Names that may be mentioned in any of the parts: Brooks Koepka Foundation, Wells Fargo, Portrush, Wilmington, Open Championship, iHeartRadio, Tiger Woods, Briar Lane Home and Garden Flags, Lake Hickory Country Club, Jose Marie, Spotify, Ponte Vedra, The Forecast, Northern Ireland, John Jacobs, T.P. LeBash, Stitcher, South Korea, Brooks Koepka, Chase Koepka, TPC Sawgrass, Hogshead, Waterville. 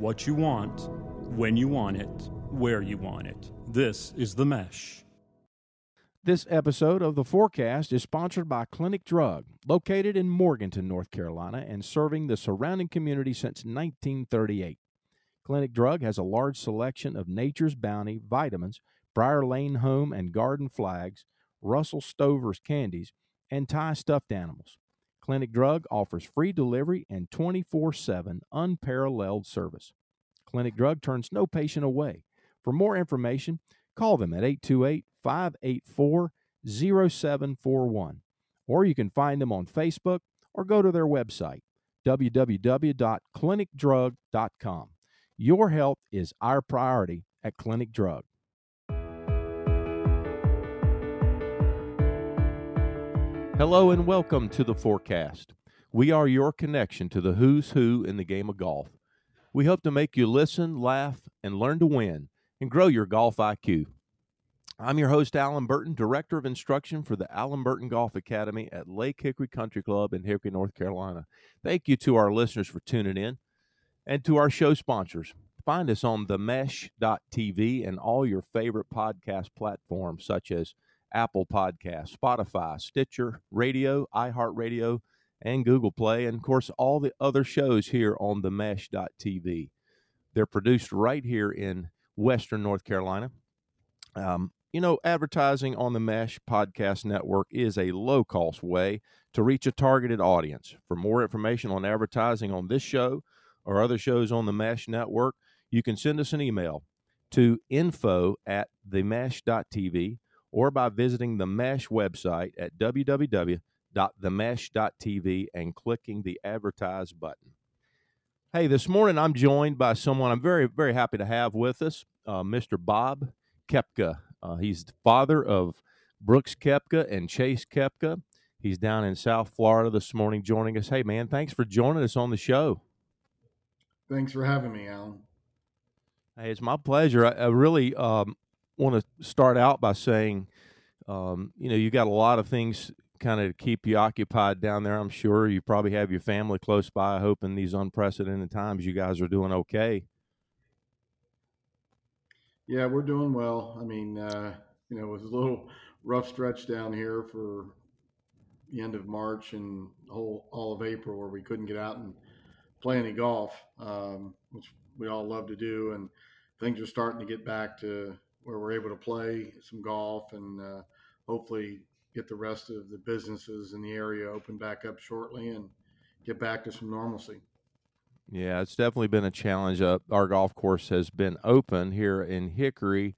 what you want, when you want it, where you want it. This is The Mesh. This episode of The Forecast is sponsored by Clinic Drug, located in Morganton, North Carolina, and serving the surrounding community since 1938. Clinic Drug has a large selection of Nature's Bounty vitamins, Briar Lane Home and Garden Flags, Russell Stover's Candies, and Thai Stuffed Animals. Clinic Drug offers free delivery and 24/7 unparalleled service. Clinic Drug turns no patient away. For more information, call them at 828-584-0741, or you can find them on Facebook or go to their website, www.clinicdrug.com. Your health is our priority at Clinic Drug. Hello and welcome to The Forecast. We are your connection to the who's who in the game of golf. We hope to make you listen, laugh, and learn to win, and grow your golf IQ. I'm your host, Alan Burton, Director of Instruction for the Alan Burton Golf Academy at Lake Hickory Country Club in Hickory, North Carolina. Thank you to our listeners for tuning in, and to our show sponsors. Find us on TheMesh.tv and all your favorite podcast platforms such as Apple Podcasts, Spotify, Stitcher, Radio, iHeartRadio, and Google Play, and, of course, all the other shows here on TheMesh.tv. They're produced right here in Western North Carolina. Advertising on the Mesh Podcast Network is a low-cost way to reach a targeted audience. For more information on advertising on this show or other shows on the Mesh Network, you can send us an email to info@themesh.tv, or by visiting the Mesh website at www.themesh.tv and clicking the Advertise button. Hey, this morning I'm joined by someone I'm very, very happy to have with us, Mr. Bob Koepka. He's the father of Brooks Koepka and Chase Koepka. He's down in South Florida this morning joining us. Hey, man, thanks for joining us on the show. Thanks for having me, Alan. Hey, it's my pleasure. I really... want to start out by saying, you got a lot of things kind of keep you occupied down there. I'm sure you probably have your family close by. I hope in these unprecedented times you guys are doing okay. Yeah, we're doing well. I mean, it was a little rough stretch down here for the end of March and all of April where we couldn't get out and play any golf, which we all love to do. And things are starting to get back to where we're able to play some golf and hopefully get the rest of the businesses in the area open back up shortly and get back to some normalcy. Yeah, it's definitely been a challenge. Our golf course has been open here in Hickory,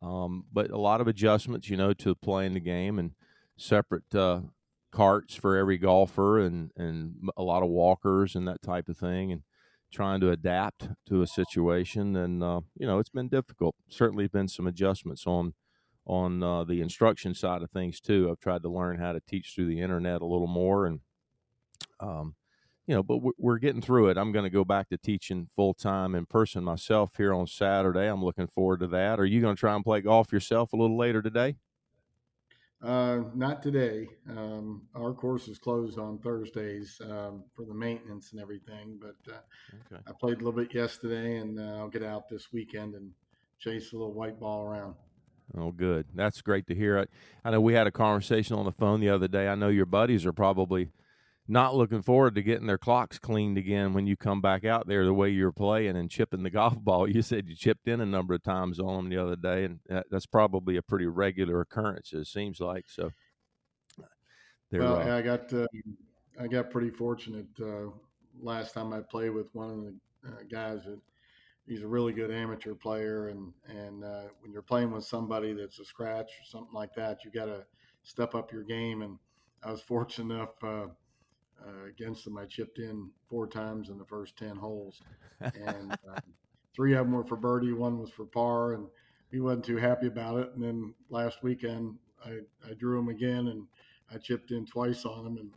but a lot of adjustments, to playing the game, and separate carts for every golfer and a lot of walkers and that type of thing. And trying to adapt to a situation, and it's been difficult. Certainly been some adjustments on the instruction side of things too. I've tried to learn how to teach through the internet a little more, and but we're getting through it. I'm going to go back to teaching full time in person myself here on Saturday. I'm looking forward to that. Are you going to try and play golf yourself a little later today? Not today. Our course is closed on Thursdays for the maintenance and everything, but okay. I played a little bit yesterday, and I'll get out this weekend and chase a little white ball around. Oh, good. That's great to hear. I know we had a conversation on the phone the other day. I know your buddies are probably not looking forward to getting their clocks cleaned again when you come back out there the way you're playing and chipping the golf ball. You said you chipped in a number of times on them the other day, and that's probably a pretty regular occurrence, it seems like. So, I got pretty fortunate last time I played with one of the guys that he's a really good amateur player, and when you're playing with somebody that's a scratch or something like that, you got to step up your game. And I was fortunate enough. Against them, I chipped in 4 times in the first 10 holes, and 3 of them were for birdie, 1 was for par, and he wasn't too happy about it. And then last weekend, I drew him again, and I chipped in twice on him,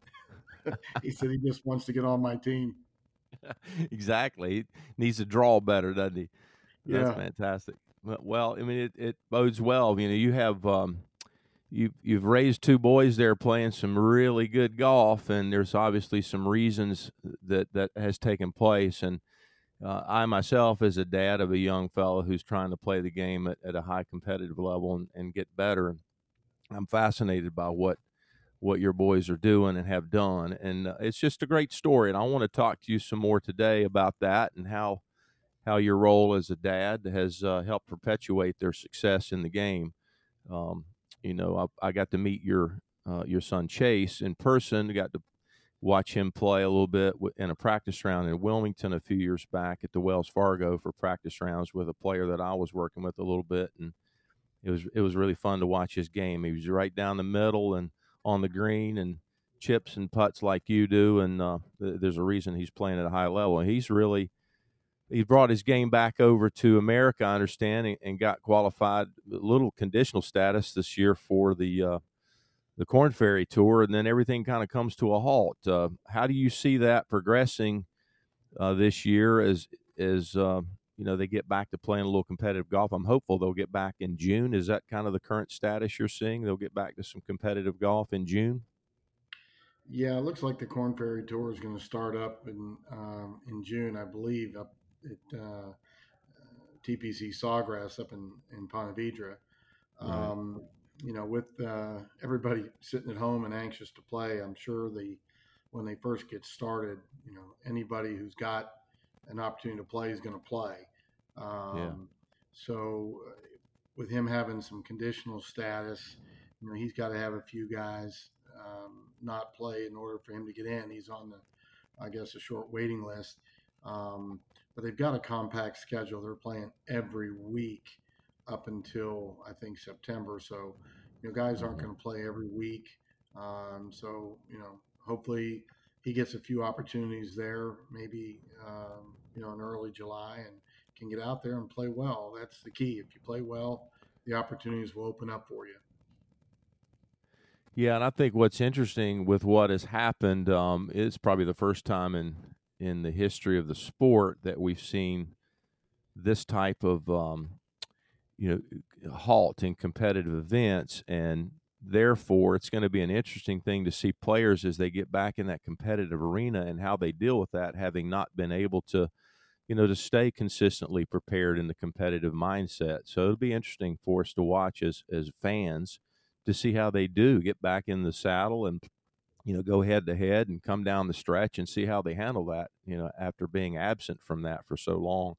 and he said he just wants to get on my team. Exactly. He needs to draw better, doesn't he? That's fantastic. Well, I mean, it bodes well. You have – You've raised 2 boys there playing some really good golf, and there's obviously some reasons that has taken place. And I myself is a dad of a young fellow who's trying to play the game at a high competitive level and get better. I'm fascinated by what your boys are doing and have done. And it's just a great story. And I want to talk to you some more today about that and how your role as a dad has helped perpetuate their success in the game. You know, I got to meet your son Chase in person. I got to watch him play a little bit in a practice round in Wilmington a few years back at the Wells Fargo for practice rounds with a player that I was working with a little bit. And it was really fun to watch his game. He was right down the middle and on the green and chips and putts like you do. And there's a reason he's playing at a high level. And he brought his game back over to America, I understand, and got qualified little conditional status this year for the Korn Ferry Tour, and then everything kind of comes to a halt. How do you see that progressing this year as you know, they get back to playing a little competitive golf? I'm hopeful they'll get back in June. Is that kind of the current status you're seeing? They'll get back to some competitive golf in June? Yeah, it looks like the Korn Ferry Tour is going to start up in June, I believe, up at TPC Sawgrass up in Ponte Vedra. Right. You know, with everybody sitting at home and anxious to play, I'm sure when they first get started, you know, anybody who's got an opportunity to play is going to play. So with him having some conditional status, you know, he's got to have a few guys not play in order for him to get in. He's on a short waiting list. But they've got a compact schedule. They're playing every week up until I think September. So, you know, guys aren't going to play every week. So, you know, hopefully he gets a few opportunities there, maybe, you know, in early July, and can get out there and play well. That's the key. If you play well, the opportunities will open up for you. Yeah. And I think what's interesting with what has happened, it's probably the first time in the history of the sport that we've seen this type of, you know, halt in competitive events, and therefore it's going to be an interesting thing to see players as they get back in that competitive arena and how they deal with that, having not been able to, you know, to stay consistently prepared in the competitive mindset. So it'll be interesting for us to watch as fans to see how they do get back in the saddle and, you know, go head to head and come down the stretch and see how they handle that, you know, after being absent from that for so long.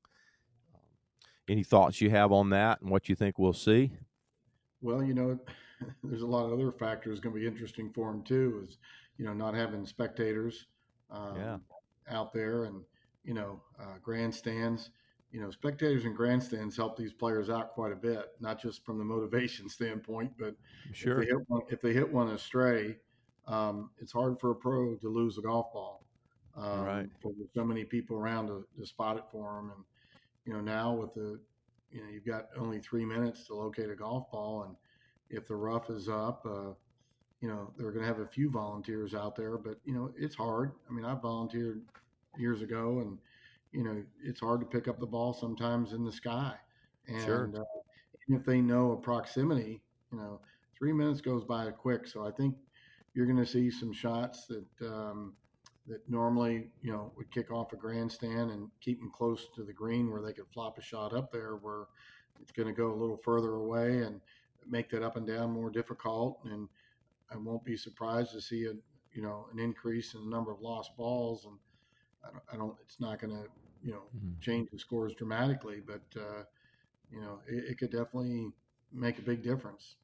Any thoughts you have on that and what you think we'll see? Well, you know, there's a lot of other factors going to be interesting for him too, is, you know, not having spectators out there and, you know, grandstands. You know, spectators and grandstands help these players out quite a bit, not just from the motivation standpoint, but sure, if they hit one astray, it's hard for a pro to lose a golf ball. Right. There's so many people around to spot it for them. And, you know, now with you've got only 3 minutes to locate a golf ball. And if the rough is up, you know, they're going to have a few volunteers out there, but, you know, it's hard. I mean, I volunteered years ago, and, you know, it's hard to pick up the ball sometimes in the sky. And sure. Even if they know a proximity, you know, 3 minutes goes by quick. So I think you're going to see some shots that, that normally, you know, would kick off a grandstand and keep them close to the green where they could flop a shot up there where it's going to go a little further away and make that up and down more difficult. And I won't be surprised to see an increase in the number of lost balls. And it's not going to, you know, change the scores dramatically, but, you know, it could definitely make a big difference.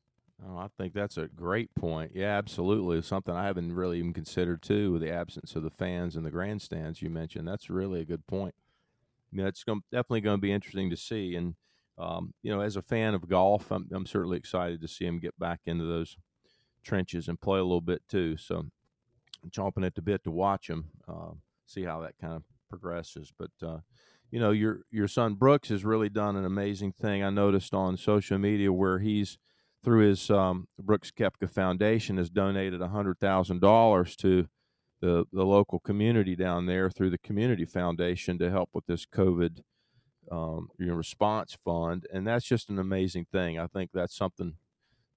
Oh, I think that's a great point. Yeah, absolutely. Something I haven't really even considered, too, with the absence of the fans and the grandstands you mentioned. That's really a good point. I mean, it's definitely going to be interesting to see. And, you know, as a fan of golf, I'm certainly excited to see him get back into those trenches and play a little bit, too. So I'm chomping at the bit to watch him, see how that kind of progresses. But, you know, your son Brooks has really done an amazing thing. I noticed on social media where he's, through his Brooks Koepka Foundation, has donated $100,000 to the local community down there through the community foundation to help with this COVID response fund. And that's just an amazing thing. I think that's something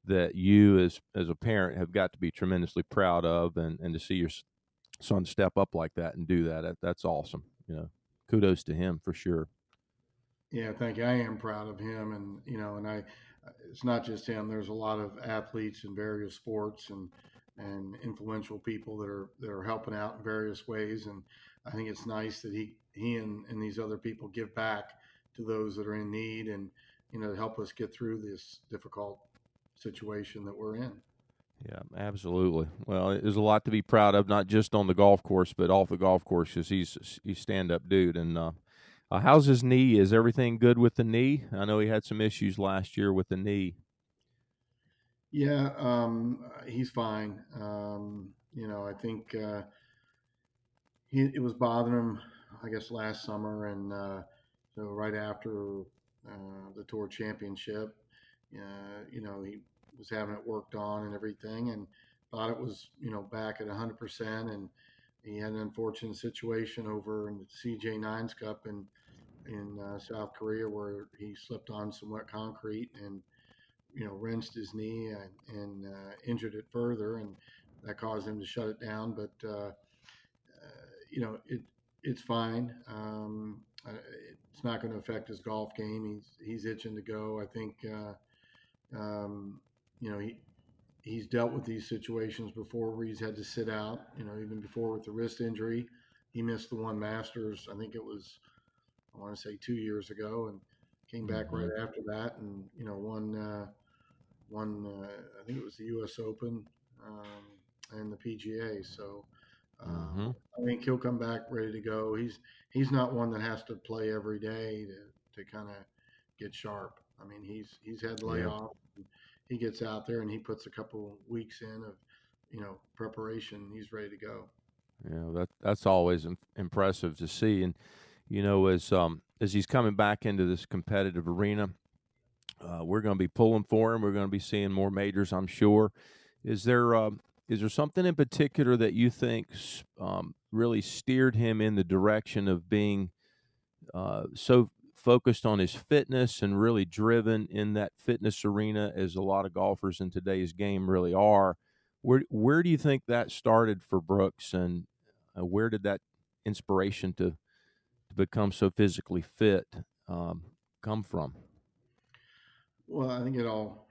that you as a parent have got to be tremendously proud of, and to see your son step up like that and do that. That's awesome. You know, kudos to him for sure. Yeah, thank you. I am proud of him. And, you know, and it's not just him. There's a lot of athletes in various sports and influential people that are helping out in various ways. And I think it's nice that he and these other people give back to those that are in need and, you know, help us get through this difficult situation that we're in. Yeah, absolutely. Well, there's a lot to be proud of, not just on the golf course, but off the golf course, because he's stand-up dude. And how's his knee? Is everything good with the knee? I know he had some issues last year with the knee. Yeah, he's fine. You know, I think it was bothering him, I guess, last summer. And so right after the tour championship, you know, he was having it worked on and everything, and thought it was, you know, back at 100%. And he had an unfortunate situation over in the CJ Nines Cup in South Korea, where he slipped on some wet concrete and, you know, wrenched his knee and injured it further, and that caused him to shut it down. But you know, it's fine. It's not going to affect his golf game. He's itching to go. I think you know, he's dealt with these situations before where he's had to sit out, you know, even before with the wrist injury. He missed the one Masters, I think it was, I want to say 2 years ago, and came back right after that and, you know, won I think it was the U.S. Open and the PGA. So I think he'll come back ready to go. He's not one that has to play every day to kind of get sharp. I mean, he's had layoff. Yeah. He gets out there and he puts a couple weeks in of, you know, preparation. He's ready to go. Yeah, that's always impressive to see. And, you know, as he's coming back into this competitive arena, we're going to be pulling for him. We're going to be seeing more majors, I'm sure. Is there something in particular that you think really steered him in the direction of being so focused on his fitness and really driven in that fitness arena, as a lot of golfers in today's game really are? Where do you think that started for Brooks, and where did that inspiration to become so physically fit come from? Well, I think it all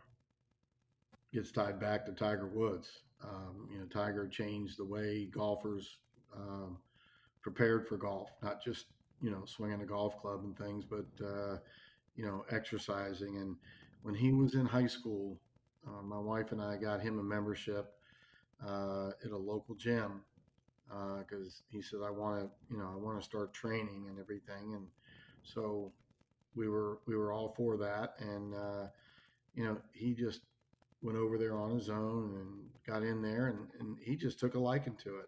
gets tied back to Tiger Woods. You know, Tiger changed the way golfers prepared for golf, not just, you know, swinging a golf club and things, but, you know, exercising. And when he was in high school, my wife and I got him a membership at a local gym because he said, I want to start training and everything. And so we were all for that. And, you know, he just went over there on his own and got in there, and he just took a liking to it.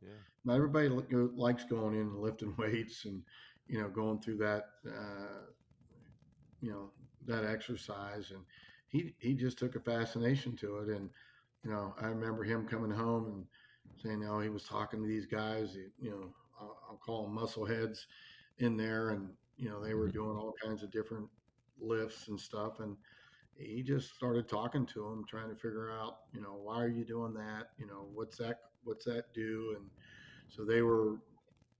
Yeah. Not everybody likes going in and lifting weights and, you know, going through that, you know, that exercise. And he just took a fascination to it. And, you know, I remember him coming home and saying, oh, he was talking to these guys, you know, I'll call them muscle heads in there. And, you know, they were doing all kinds of different lifts and stuff. And he just started talking to them, trying to figure out, you know, why are you doing that? You know, what's that do? And so they were,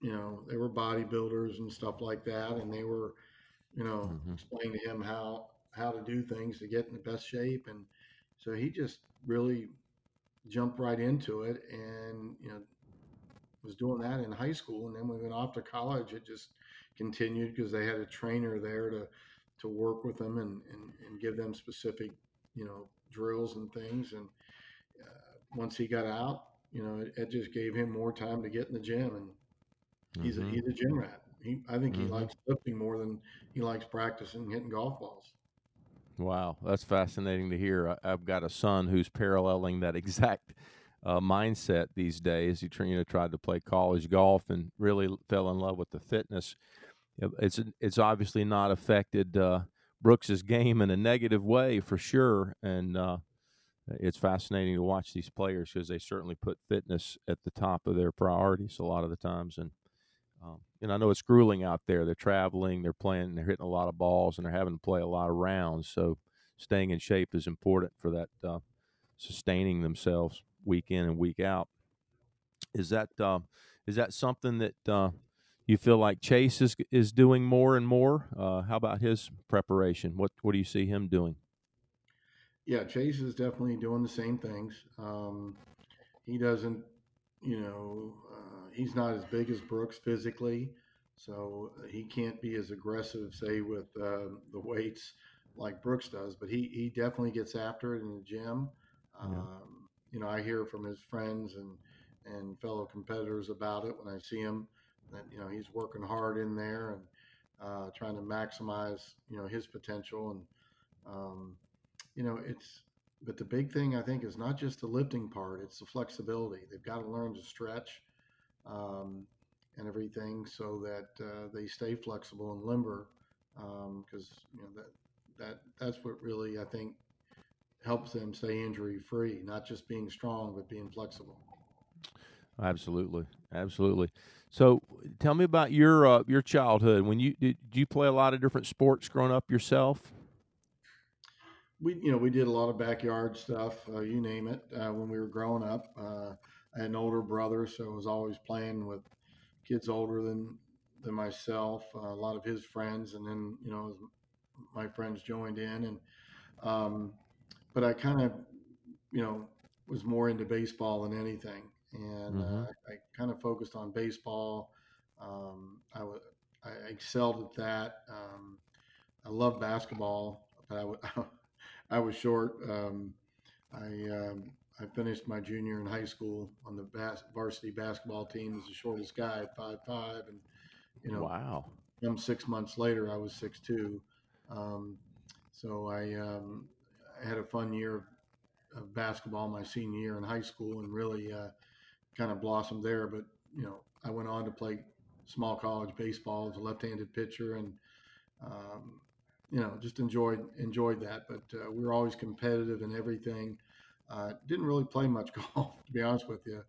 you know, they were bodybuilders and stuff like that. And they were, you know, explaining to him how to do things to get in the best shape. And so he just really jumped right into it and, you know, was doing that in high school. And then when we went off to college, it just continued because they had a trainer there to work with them and give them specific, you know, drills and things. And once he got out, you know, it just gave him more time to get in the gym. And he's a gym rat. I think he likes lifting more than he likes practicing and hitting golf balls. Wow, that's fascinating to hear. I've got a son who's paralleling that exact mindset these days. He tried to play college golf and really fell in love with the fitness. It's obviously not affected Brooks's game in a negative way for sure, and it's fascinating to watch these players because they certainly put fitness at the top of their priorities a lot of the times. And I know it's grueling out there. They're traveling, they're playing, they're hitting a lot of balls, and they're having to play a lot of rounds. So staying in shape is important for that, sustaining themselves week in and week out. Is that something that You feel like Chase is doing more and more. How about his preparation? What do you see him doing? Yeah, Chase is definitely doing the same things. He doesn't, he's not as big as Brooks physically, so he can't be as aggressive, say, with the weights like Brooks does. But he definitely gets after it in the gym. I hear from his friends and fellow competitors about it when I see him. That, he's working hard in there and trying to maximize, his potential. And, but the big thing I think is not just the lifting part, it's the flexibility. They've got to learn to stretch and everything so that they stay flexible and limber because, that's what really, I think, helps them stay injury free, not just being strong, but being flexible. Absolutely. So, tell me about your childhood. When did you play a lot of different sports growing up yourself? We did a lot of backyard stuff, you name it. When we were growing up, I had an older brother, so I was always playing with kids older than myself. A lot of his friends, and then my friends joined in, and but I kind of was more into baseball than anything. And I kind of focused on baseball. I excelled at that. I love basketball, but I was short. I finished my junior in high school on the varsity basketball team as the shortest guy at 5'5", and wow. Some 6 months later, I was 6'2". So I had a fun year of basketball my senior year in high school, and really kind of blossomed there. But I went on to play small college baseball as a left-handed pitcher, and just enjoyed that. But we were always competitive in everything. Didn't really play much golf, to be honest with you.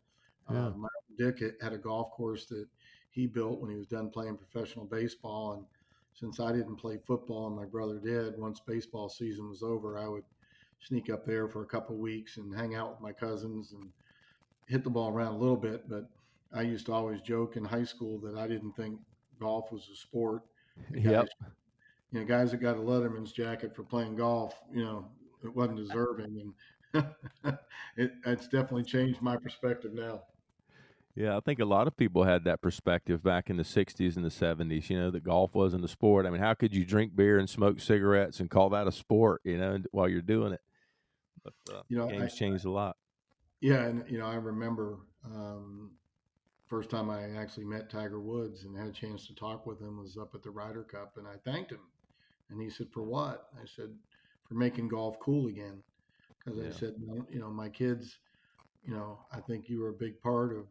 Yeah. My Dick had a golf course that he built when he was done playing professional baseball, and since I didn't play football and my brother did, once baseball season was over, I would sneak up there for a couple of weeks and hang out with my cousins and hit the ball around a little bit. But I used to always joke in high school that I didn't think golf was a sport. Guys that got a Letterman's jacket for playing golf, it wasn't deserving. And it's definitely changed my perspective now. Yeah, I think a lot of people had that perspective back in the 60s and the 70s, that golf wasn't a sport. I mean, how could you drink beer and smoke cigarettes and call that a sport, while you're doing it? But games changed a lot. Yeah, and, I remember first time I actually met Tiger Woods and had a chance to talk with him was up at the Ryder Cup, and I thanked him. And he said, for what? I said, for making golf cool again. Because I said, my kids, I think you were a big part of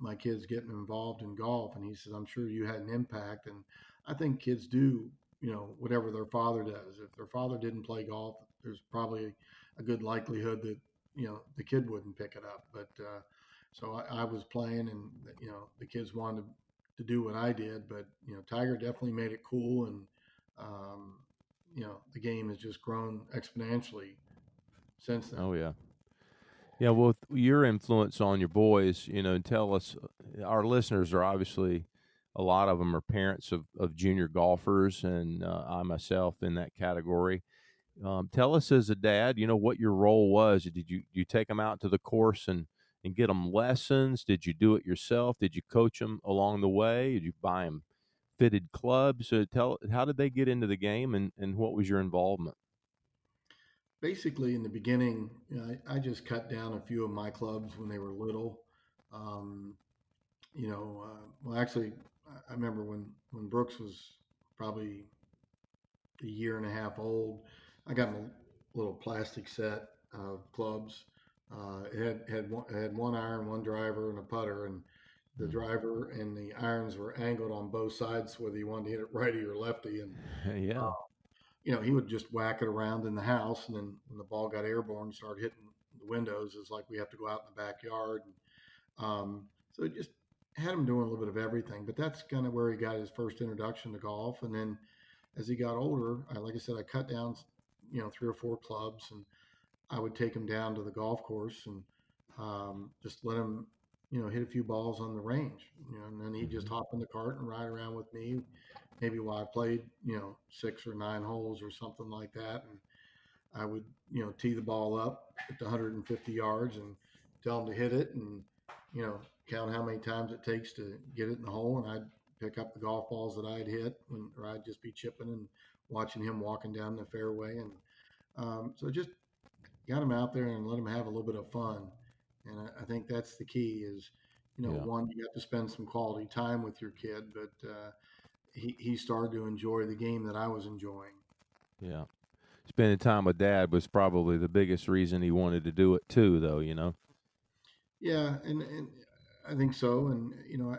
my kids getting involved in golf. And he says, I'm sure you had an impact. And I think kids do, whatever their father does. If their father didn't play golf, there's probably a good likelihood that, the kid wouldn't pick it up. But so I was playing and, the kids wanted to do what I did. But, Tiger definitely made it cool. And, the game has just grown exponentially since then. Oh, yeah. Yeah, well, your influence on your boys, and tell us, our listeners are obviously, a lot of them are parents of junior golfers, and I myself in that category. Tell us as a dad, what your role was. Did you take them out to the course and get them lessons? Did you do it yourself? Did you coach them along the way? Did you buy them fitted clubs? How did they get into the game, and what was your involvement? Basically, in the beginning, I just cut down a few of my clubs when they were little. I remember when Brooks was probably a year and a half old, I got him a little plastic set of clubs. It had one iron, one driver, and a putter, and the driver and the irons were angled on both sides, whether you wanted to hit it righty or lefty. And yeah. He would just whack it around in the house, and then when the ball got airborne, started hitting the windows. It's like we have to go out in the backyard. And, so it just had him doing a little bit of everything. But that's kind of where he got his first introduction to golf. And then as he got older, I cut down, 3 or 4 clubs, and I would take him down to the golf course and just let him you know, hit a few balls on the range, you know, and then he'd just hop in the cart and ride around with me, maybe while I played, you know, 6 or 9 holes or something like that. And I would, you know, tee the ball up at 150 yards and tell him to hit it and, you know, count how many times it takes to get it in the hole. And I'd pick up the golf balls that I'd hit, or I'd just be chipping and watching him walking down the fairway. And so just got him out there and let him have a little bit of fun. And I think that's the key is, you know, one, you have to spend some quality time with your kid, but he started to enjoy the game that I was enjoying. Yeah. Spending time with Dad was probably the biggest reason he wanted to do it too, though, you know? Yeah. And I think so. And, you know,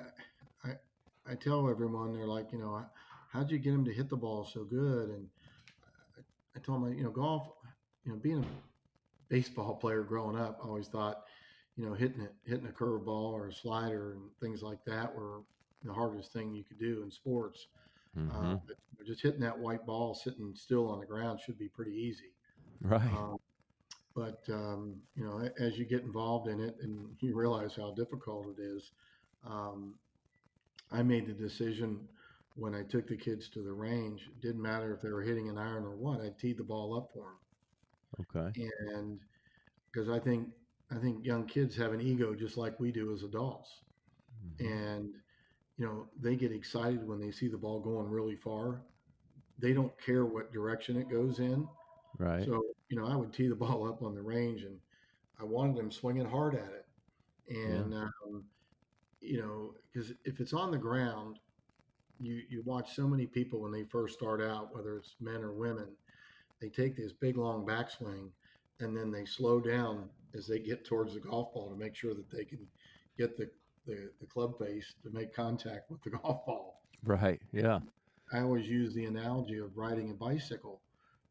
I tell everyone, they're like, you know, how'd you get him to hit the ball so good? And I told him, you know, golf, you know, being a baseball player growing up, I always thought, you know, hitting a curveball or a slider and things like that were the hardest thing you could do in sports. Mm-hmm. But just hitting that white ball sitting still on the ground should be pretty easy. Right. But you know, as you get involved in it and you realize how difficult it is, I made the decision when I took the kids to the range, it didn't matter if they were hitting an iron or what, I teed the ball up for them. Okay. And because I think young kids have an ego just like we do as adults. Mm-hmm. And, you know, they get excited when they see the ball going really far. They don't care what direction it goes in. Right. So, you know, I would tee the ball up on the range and I wanted them swinging hard at it. And, you know, because if it's on the ground, you watch so many people when they first start out, whether it's men or women, they take this big, long backswing and then they slow down as they get towards the golf ball to make sure that they can get the club face to make contact with the golf ball. Right. Yeah. I always use the analogy of riding a bicycle.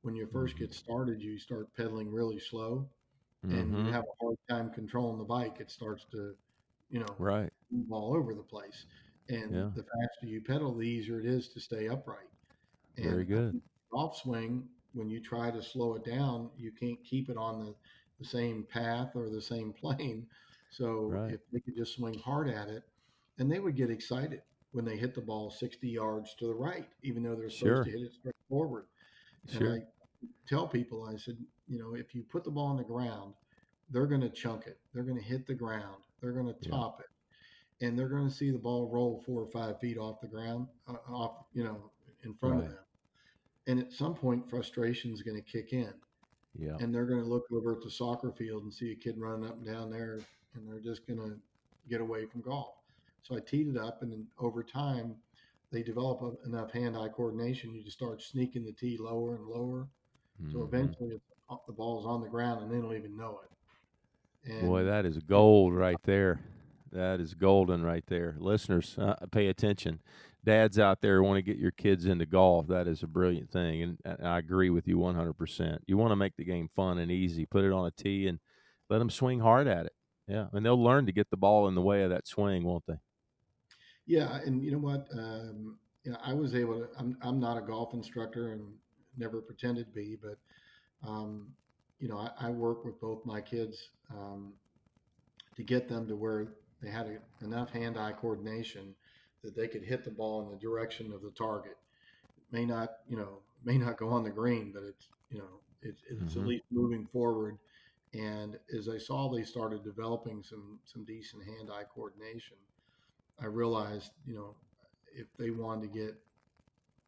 When you first get started, you start pedaling really slow and you have a hard time controlling the bike. It starts to, you know, move all over the place. And the faster you pedal, the easier it is to stay upright. And very good. Golf swing, when you try to slow it down, you can't keep it on the same path or the same plane. So if they could just swing hard at it, and they would get excited when they hit the ball 60 yards to the right, even though they're supposed to hit it straight forward. And I tell people, I said, you know, if you put the ball on the ground, they're going to chunk it. They're going to hit the ground. They're going to top it. And they're going to see the ball roll 4 or 5 feet off the ground, off, you know, in front of them. And at some point, frustration is going to kick in. Yeah. And they're going to look over at the soccer field and see a kid running up and down there, and they're just going to get away from golf. So I teed it up, and then over time, they develop enough hand-eye coordination. You just start sneaking the tee lower and lower. Mm-hmm. So eventually, the ball's on the ground, and they don't even know it. And boy, that is gold right there. That is golden right there. Listeners, pay attention. Dads out there want to get your kids into golf. That is a brilliant thing, and I agree with you 100%. You want to make the game fun and easy. Put it on a tee and let them swing hard at it. Yeah, and they'll learn to get the ball in the way of that swing, won't they? Yeah, and you know what? You know, I was able to – I'm not a golf instructor and never pretended to be, but, you know, I work with both my kids to get them to where – they had enough hand-eye coordination that they could hit the ball in the direction of the target. It may not, you know, go on the green, but it's, you know, it's at least moving forward. And as I saw, they started developing some decent hand-eye coordination. I realized, you know, if they wanted to get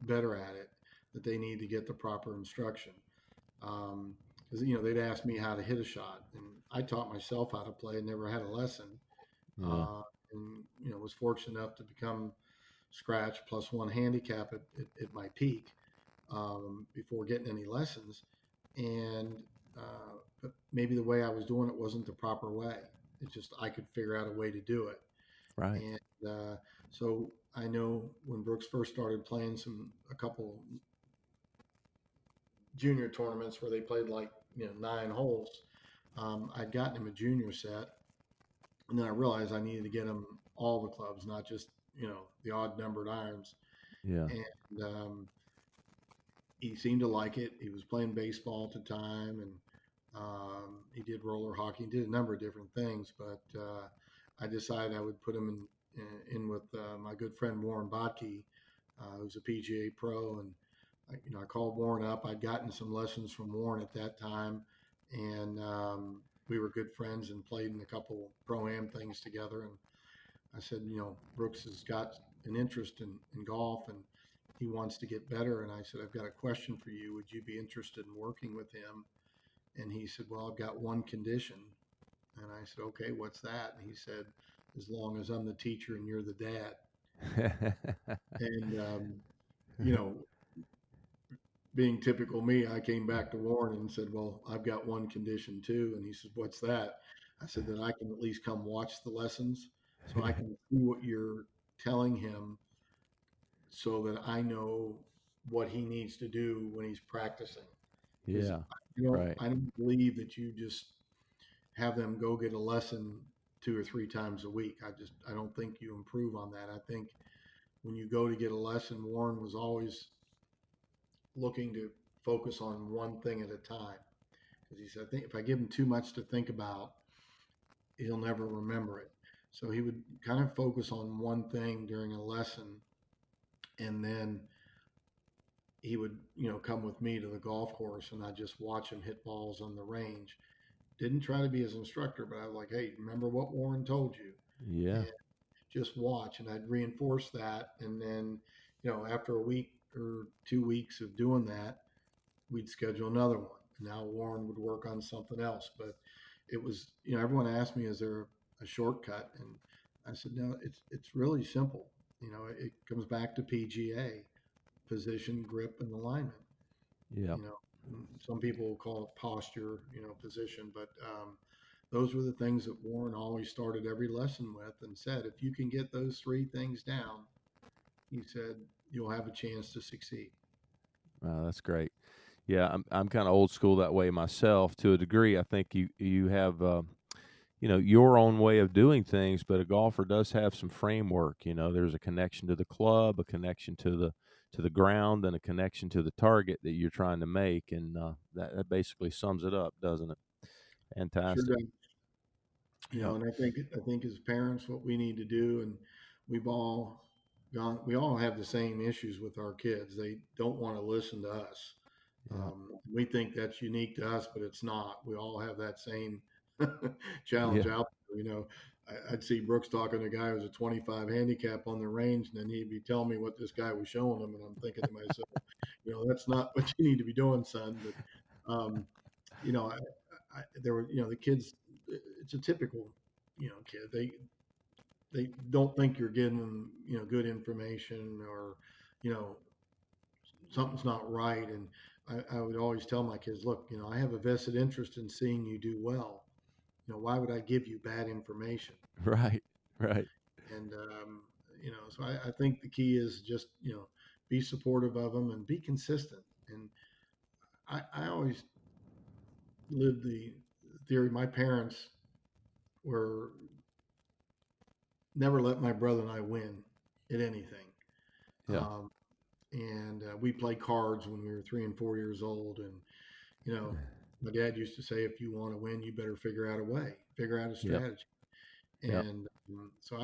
better at it, that they need to get the proper instruction. Because, you know, they'd ask me how to hit a shot, and I taught myself how to play and never had a lesson. And, you know, was fortunate enough to become scratch +1 handicap at my peak before getting any lessons. And but maybe the way I was doing it wasn't the proper way. It's just I could figure out a way to do it. Right. And so I know when Brooks first started playing a couple junior tournaments where they played like, you know, 9 holes, I'd gotten him a junior set. And then I realized I needed to get them all the clubs, not just, you know, the odd numbered irons. Yeah. And he seemed to like it. He was playing baseball at the time, and he did roller hockey. He did a number of different things. But I decided I would put him in with my good friend Warren Botkey, who's a PGA pro. And I called Warren up. I'd gotten some lessons from Warren at that time, and we were good friends and played in a couple pro-am things together. And I said, Brooks has got an interest in golf and he wants to get better. And I said, I've got a question for you. Would you be interested in working with him? And he said, well, I've got one condition. And I said, okay, what's that? And he said, as long as I'm the teacher and you're the dad. And, being typical me, I came back to Warren and said, well, I've got one condition too. And he said, what's that? I said, that I can at least come watch the lessons so I can see what you're telling him so that I know what he needs to do when he's practicing. Yeah. I don't believe that you just have them go get a lesson 2 or 3 times a week. I don't think you improve on that. I think when you go to get a lesson, Warren was always looking to focus on one thing at a time. Because he said, I think if I give him too much to think about, he'll never remember it. So he would kind of focus on one thing during a lesson, and then he would, come with me to the golf course, and I'd just watch him hit balls on the range. Didn't try to be his instructor, but I was like, hey, remember what Warren told you? Yeah. And just watch, and I'd reinforce that. And then, after a week or 2 weeks of doing that, we'd schedule another one. Now Warren would work on something else. But it was, everyone asked me, is there a shortcut? And I said, no, it's really simple. It comes back to PGA, position, grip, and alignment. Yeah. Some people call it posture, position, but those were the things that Warren always started every lesson with and said, if you can get those 3 things down, he said, you'll have a chance to succeed. Wow, that's great. Yeah, I'm kind of old school that way myself to a degree. I think you have, your own way of doing things, but a golfer does have some framework. There's a connection to the club, a connection to the ground, and a connection to the target that you're trying to make. And that basically sums it up, doesn't it? Fantastic. Sure does. And I think as parents, what we need to do, and we all have the same issues with our kids. They don't want to listen to us. Yeah. We think that's unique to us, but it's not. We all have that same challenge out there. I'd see Brooks talking to a guy who's a 25 handicap on the range, and then he'd be telling me what this guy was showing him, and I'm thinking to myself, that's not what you need to be doing, son. But there were the kids. It's a typical kid. They don't think you're giving them good information, or something's not right. And I would always tell my kids, look, I have a vested interest in seeing you do well. Why would I give you bad information? Right. And, so I think the key is just, be supportive of them and be consistent. And I always lived the theory. My parents never let my brother and I win at anything. Yeah. And we played cards when we were 3 and 4 years old. And, my dad used to say, if you want to win, you better figure out a way, figure out a strategy. Yep. And so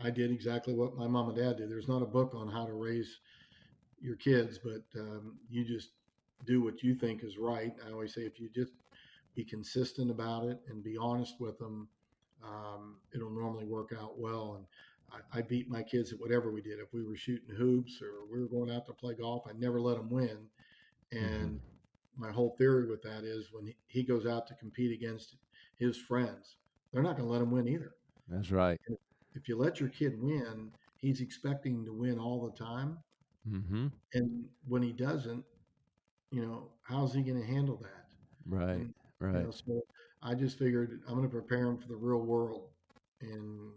I did exactly what my mom and dad did. There's not a book on how to raise your kids, but you just do what you think is right. I always say, if you just be consistent about it and be honest with them, it'll normally work out well. And I beat my kids at whatever we did. If we were shooting hoops or we were going out to play golf, I never let them win. And my whole theory with that is when he goes out to compete against his friends, they're not going to let him win either. That's right. And if you let your kid win, he's expecting to win all the time. Mm-hmm. And when he doesn't, how's he going to handle that? Right. And, so I just figured I'm going to prepare him for the real world and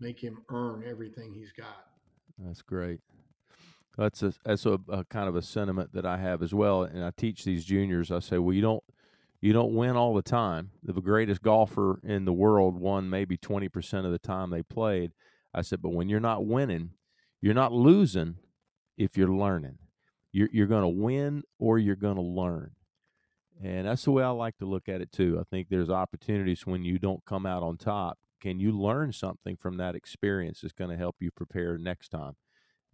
make him earn everything he's got. That's great. That's a kind of a sentiment that I have as well, and I teach these juniors. I say, well, you don't win all the time. The greatest golfer in the world won maybe 20% of the time they played. I said, but when you're not winning, you're not losing. If you're learning, you're going to win or you're going to learn, and that's the way I like to look at it too. I think there's opportunities when you don't come out on top can you learn something from that experience that's going to help you prepare next time?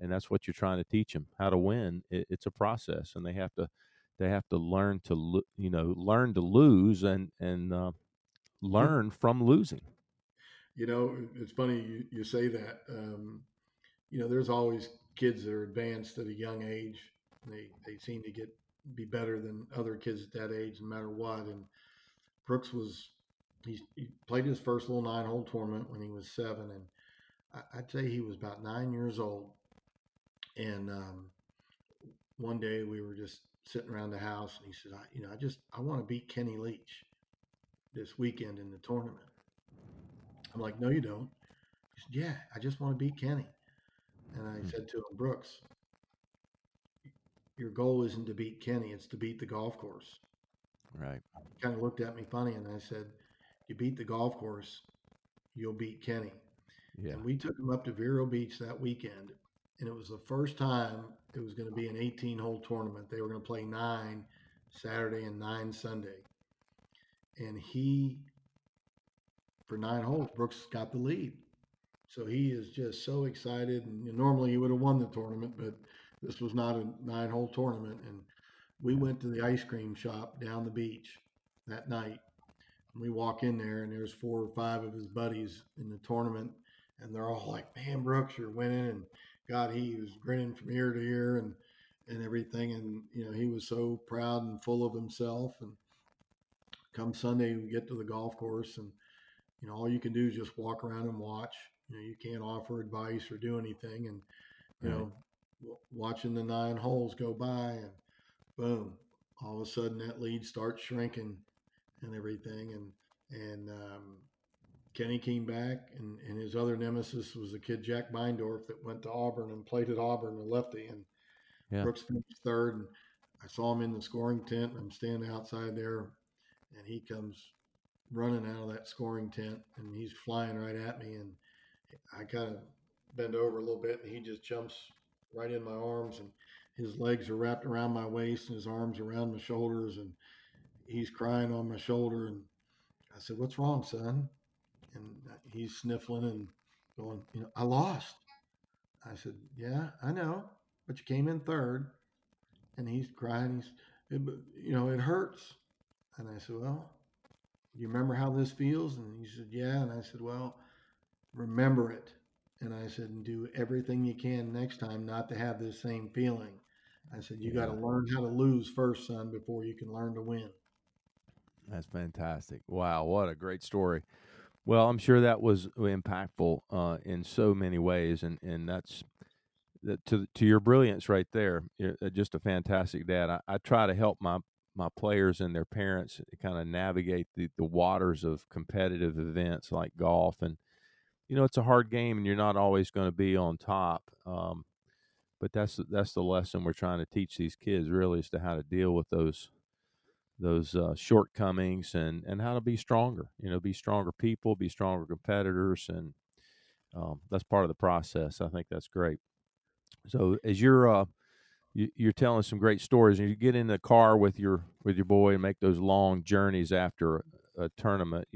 And that's what you're trying to teach them, how to win. It's a process, and they have to learn to, learn to lose and learn from losing. You know, it's funny you say that. There's always kids that are advanced at a young age. They seem to be better than other kids at that age, no matter what. And Brooks he played his first little 9-hole tournament when he was 7, and I'd say he was about 9 years old. And one day we were just sitting around the house, and he said, I want to beat Kenny Leach this weekend in the tournament. I'm like, no, you don't. He said, yeah, I just want to beat Kenny. And I said to him, Brooks, your goal isn't to beat Kenny, it's to beat the golf course. Right. He kind of looked at me funny, and I said, you beat the golf course, you'll beat Kenny. Yeah. And we took him up to Vero Beach that weekend, and it was the first time it was going to be an 18-hole tournament. They were going to play 9 Saturday and 9 Sunday. And for 9 holes, Brooks got the lead. So he is just so excited. And normally he would have won the tournament, but this was not a 9-hole tournament. And we went to the ice cream shop down the beach that night. And we walk in there, and there's 4 or 5 of his buddies in the tournament. And they're all like, man, Brooks, you're winning. And God, he was grinning from ear to ear and everything. And, he was so proud and full of himself. And come Sunday, we get to the golf course, and, all you can do is just walk around and watch. You can't offer advice or do anything. And, watching the 9 holes go by, and boom, all of a sudden that lead starts shrinking and everything. And Kenny came back, and his other nemesis was the kid Jack Beindorf that went to Auburn and played at Auburn, the lefty. And Brooks finished 3rd. And I saw him in the scoring tent, and I'm standing outside there, and he comes running out of that scoring tent, and he's flying right at me. And I kind of bend over a little bit, and he just jumps right in my arms, and his legs are wrapped around my waist and his arms around my shoulders, and he's crying on my shoulder. And I said, what's wrong, son? And he's sniffling and going, I lost. I said, yeah, I know, but you came in 3rd. And he's crying. It hurts. And I said, well, you remember how this feels? And he said, yeah. And I said, well, remember it. And I said, and do everything you can next time not to have this same feeling. I said, you got to learn how to lose first, son, before you can learn to win. That's fantastic. Wow, what a great story. Well, I'm sure that was impactful in so many ways, and that's to your brilliance right there. You're just a fantastic dad. I try to help my players and their parents kind of navigate the waters of competitive events like golf, and it's a hard game, and you're not always going to be on top. But that's the lesson we're trying to teach these kids, really, is to how to deal with those shortcomings and how to be stronger. Be stronger people, be stronger competitors, and that's part of the process. I think that's great. So as you're telling some great stories, and you get in the car with your boy and make those long journeys after a tournament,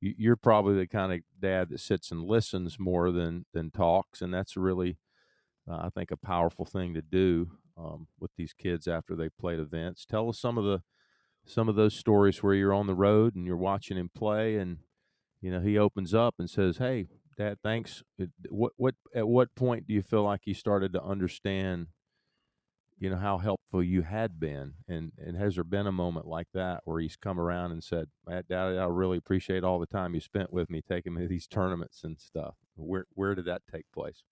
you're probably the kind of dad that sits and listens more than talks. And that's really, I think, a powerful thing to do with these kids after they played events. Tell us some of those stories where you're on the road and you're watching him play, and, he opens up and says, hey, Dad, thanks. At what point do you feel like you started to understand, how helpful you had been? And has there been a moment like that where he's come around and said, Dad, I really appreciate all the time you spent with me, taking me to these tournaments and stuff? Where did that take place?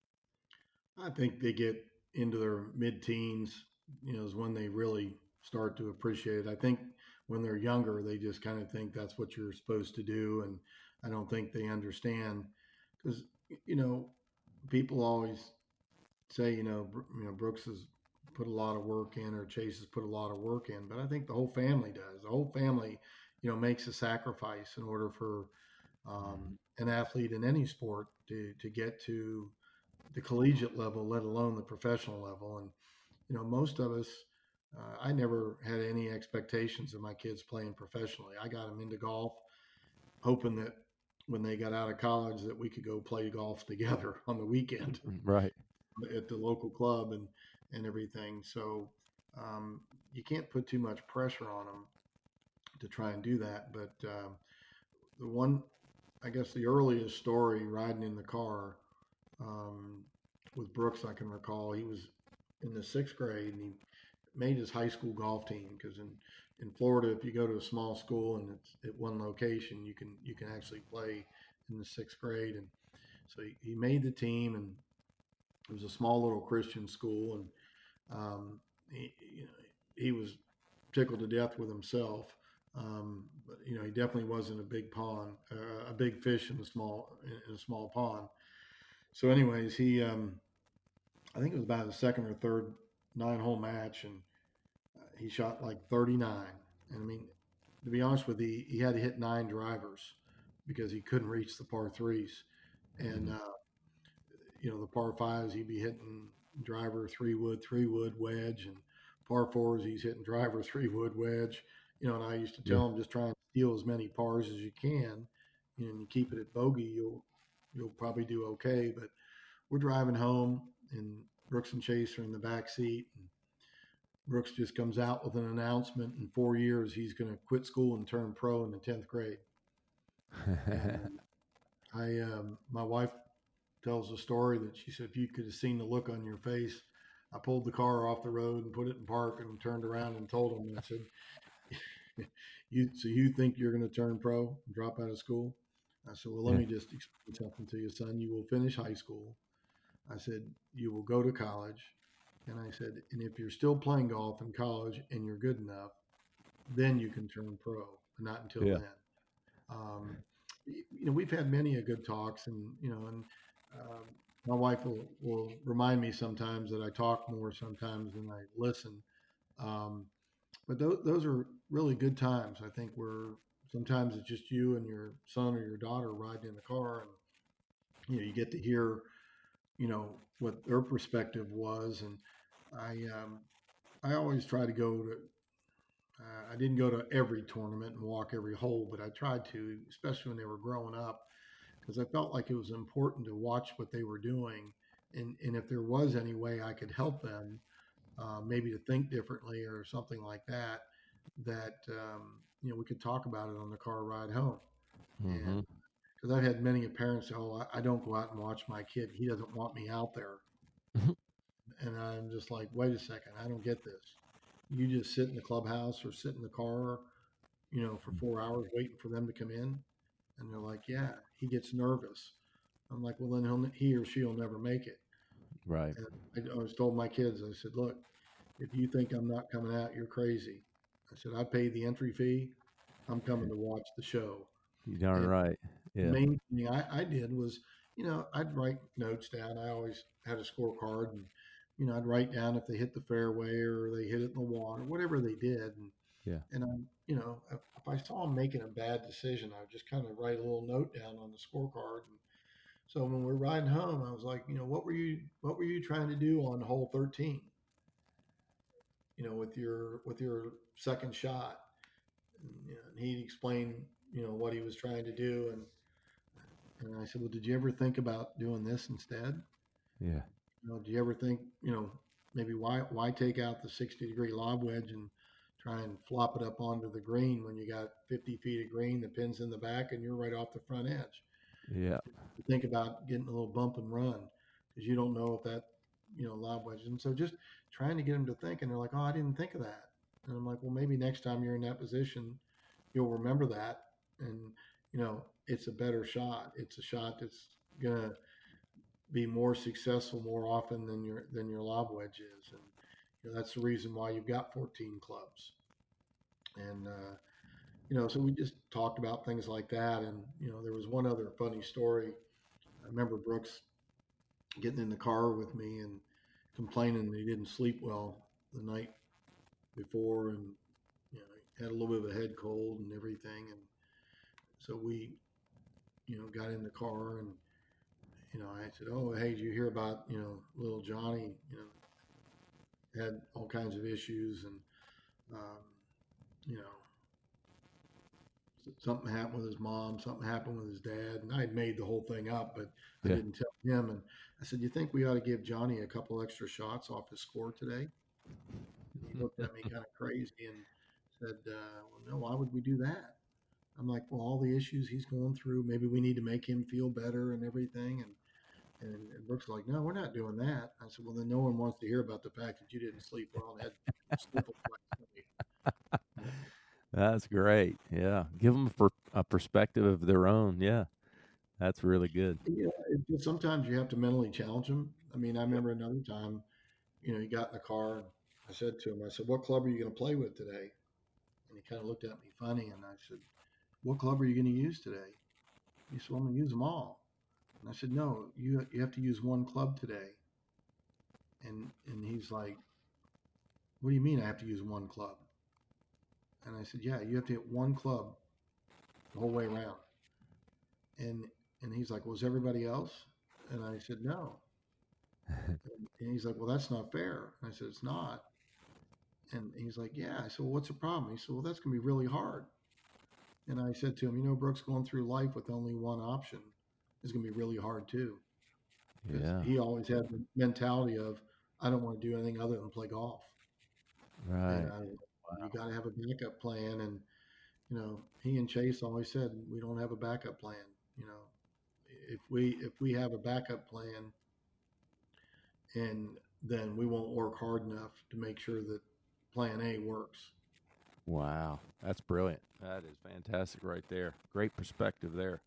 I think they get into their mid-teens, is when they really start to appreciate it. I think when they're younger, they just kind of think that's what you're supposed to do. And I don't think they understand, because, people always say, Brooks is put a lot of work in, or Chase has put a lot of work in, but I think the whole family does. The whole family, makes a sacrifice in order for an athlete in any sport to get to the collegiate level, let alone the professional level. And, most of us, I never had any expectations of my kids playing professionally. I got them into golf hoping that when they got out of college that we could go play golf together on the weekend, right, at the local club and everything. So you can't put too much pressure on them to try and do that. But the one, I guess the earliest story riding in the car with Brooks, I can recall, he was in the sixth grade and he made his high school golf team, because in Florida, if you go to a small school and it's at one location, you can actually play in the sixth grade. And so he made the team, and it was a small little Christian school. And he was tickled to death with himself. But he definitely wasn't a big fish in a small pond. So anyways, he, I think it was about his second or third 9-hole match, and he shot like 39. And I mean, to be honest with you, he had to hit 9 drivers because he couldn't reach the par threes. And, the par fives, he'd be hitting driver 3-wood, 3-wood wedge, and par fours, he's hitting driver 3-wood wedge. And I used to tell him, just try and steal as many pars as you can, and you keep it at bogey, you'll probably do okay. But we're driving home, and Brooks and Chase are in the back seat, and Brooks just comes out with an announcement: in 4 years, he's going to quit school and turn pro in the 10th grade. My wife tells a story that she said, if you could have seen the look on your face, I pulled the car off the road and put it in park and turned around and told him, and I said, you think you're going to turn pro and drop out of school? I said, well, let me just explain something to you, son. You will finish high school. I said, you will go to college. And I said, and if you're still playing golf in college and you're good enough, then you can turn pro, but not until then. We've had many a good talks, and, my wife will remind me sometimes that I talk more sometimes than I listen. But those are really good times. I think where sometimes it's just you and your son or your daughter riding in the car, and, you get to hear, what their perspective was. And I always try to go to, I didn't go to every tournament and walk every hole, but I tried to, especially when they were growing up, because I felt like it was important to watch what they were doing. And if there was any way I could help them, maybe to think differently or something like that, we could talk about it on the car ride home. Mm-hmm. Because I've had many parents say, I don't go out and watch my kid. He doesn't want me out there. And I'm just like, wait a second, I don't get this. You just sit in the clubhouse or sit in the car, for 4 hours waiting for them to come in. And they're like, yeah, he gets nervous. I'm like, well, then he or she will never make it. Right. And I always told my kids, I said, look, if you think I'm not coming out, you're crazy. I said, I paid the entry fee. I'm coming to watch the show. You're darn right. Yeah. The main thing I did was, I'd write notes down. I always had a scorecard, and, I'd write down if they hit the fairway or they hit it in the water, whatever they did. And if I saw them making a bad decision, I would just kind of write a little note down on the scorecard. And so when we're riding home, I was like, what were you trying to do on hole 13? With your second shot, and he explained, what he was trying to do. And I said, well, did you ever think about doing this instead? Yeah. Do you ever think, maybe why take out the 60-degree lob wedge and try and flop it up onto the green when you got 50 feet of green, the pin's in the back, and you're right off the front edge? Yeah. Think about getting a little bump and run, because you don't know if that, lob wedge. And so just trying to get them to think, and they're like, oh, I didn't think of that. And I'm like, well, maybe next time you're in that position, you'll remember that. And, it's a better shot. It's a shot that's going to be more successful more often than your lob wedge is. And that's the reason why you've got 14 clubs. And, so we just talked about things like that. And, there was one other funny story. I remember Brooks getting in the car with me and complaining that he didn't sleep well the night before. And, he had a little bit of a head cold and everything. And so we, got in the car, and, I said, oh, hey, did you hear about, little Johnny, had all kinds of issues. And, something happened with his mom, something happened with his dad. And I had made the whole thing up, but I didn't tell him. And I said, you think we ought to give Johnny a couple extra shots off his score today? And he looked at me kind of crazy and said, well, no, why would we do that? I'm like, well, all the issues he's going through, maybe we need to make him feel better and everything. And Brooks is like, no, we're not doing that. I said, well, then no one wants to hear about the fact that you didn't sleep well and had sniffles last night. Yeah. That's great. Yeah. Give them a perspective of their own. Yeah. That's really good. Yeah. Sometimes you have to mentally challenge them. I mean, I remember another time, he got in the car. And I said to him, what club are you going to play with today? And he kind of looked at me funny. And I said, what club are you going to use today? He said, well, I'm going to use them all. And I said, no, you have to use one club today. And he's like, what do you mean I have to use one club? And I said, yeah, you have to hit one club the whole way around. And he's like, was everybody else? And I said, no. And he's like, well, that's not fair. And I said, it's not. And he's like, yeah. I said, well, what's the problem? He said, well, that's going to be really hard. And I said to him, Brooks, going through life with only one option is going to be really hard too. Yeah. He always had the mentality of, I don't want to do anything other than play golf. Right. You got to have a backup plan. And, he and Chase always said, we don't have a backup plan. If we have a backup plan, and then we won't work hard enough to make sure that plan A works. Wow. That's brilliant. That is fantastic right there. Great perspective there.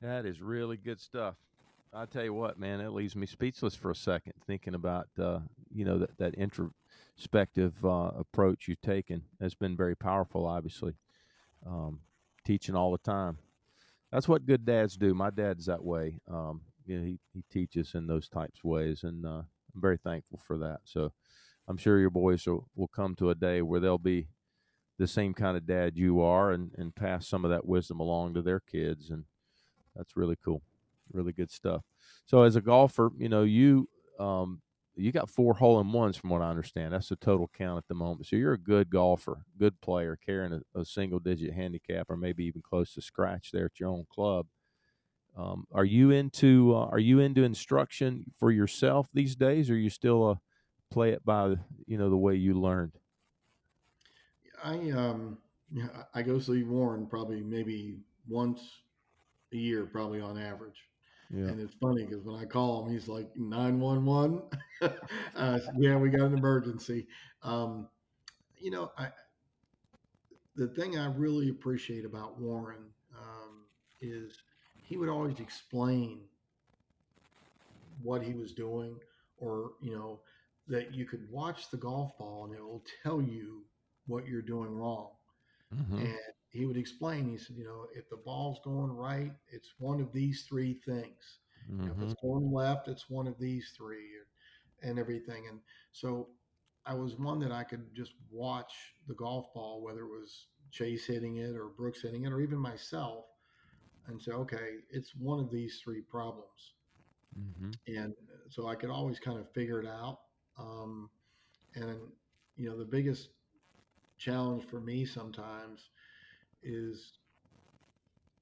That is really good stuff. I tell you what, man, it leaves me speechless for a second thinking about, that introspective approach you've taken. That's been very powerful, obviously, teaching all the time. That's what good dads do. My dad's that way. He teaches in those types of ways, and I'm very thankful for that. So I'm sure your boys will come to a day where they'll be the same kind of dad you are and pass some of that wisdom along to their kids, and that's really cool. Really good stuff. So as a golfer, you got 4 hole-in-ones from what I understand. That's the total count at the moment. So you're a good golfer, good player, carrying a single-digit handicap or maybe even close to scratch there at your own club. Are you into instruction for yourself these days, or are you still play it by the way you learned? I go see Warren maybe once a year, probably on average. Yeah. And it's funny because when I call him, he's like 911. Yeah, we got an emergency. The thing I really appreciate about Warren is he would always explain what he was doing, or that you could watch the golf ball and it will tell you what you're doing wrong. Mm-hmm. And he would explain, he said, if the ball's going right, it's one of these 3 things. Mm-hmm. If it's going left, it's one of these 3 and everything. And so I was one that I could just watch the golf ball, whether it was Chase hitting it or Brooks hitting it or even myself, and say, okay, it's one of these 3 problems. Mm-hmm. And so I could always kind of figure it out. The biggest challenge for me sometimes is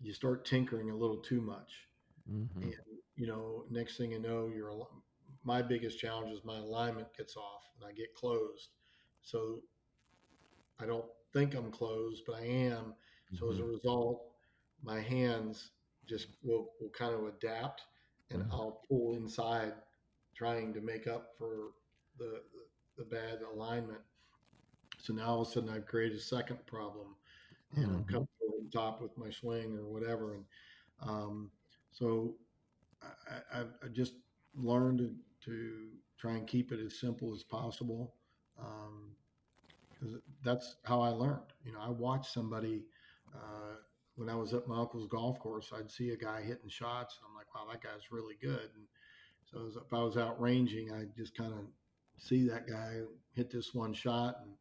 you start tinkering a little too much. Mm-hmm. And, next thing you know, my biggest challenge is my alignment gets off and I get closed. So I don't think I'm closed, but I am. Mm-hmm. So as a result, my hands just will kind of adapt, and mm-hmm. I'll pull inside trying to make up for the bad alignment. So now all of a sudden I've created a second problem. And I'm coming over the top with my swing or whatever. And so I just learned to try and keep it as simple as possible, because that's how I learned. I watched somebody when I was at my uncle's golf course. I'd see a guy hitting shots, and I'm like, wow, that guy's really good. And so if I was out ranging, I'd just kind of see that guy hit this one shot, and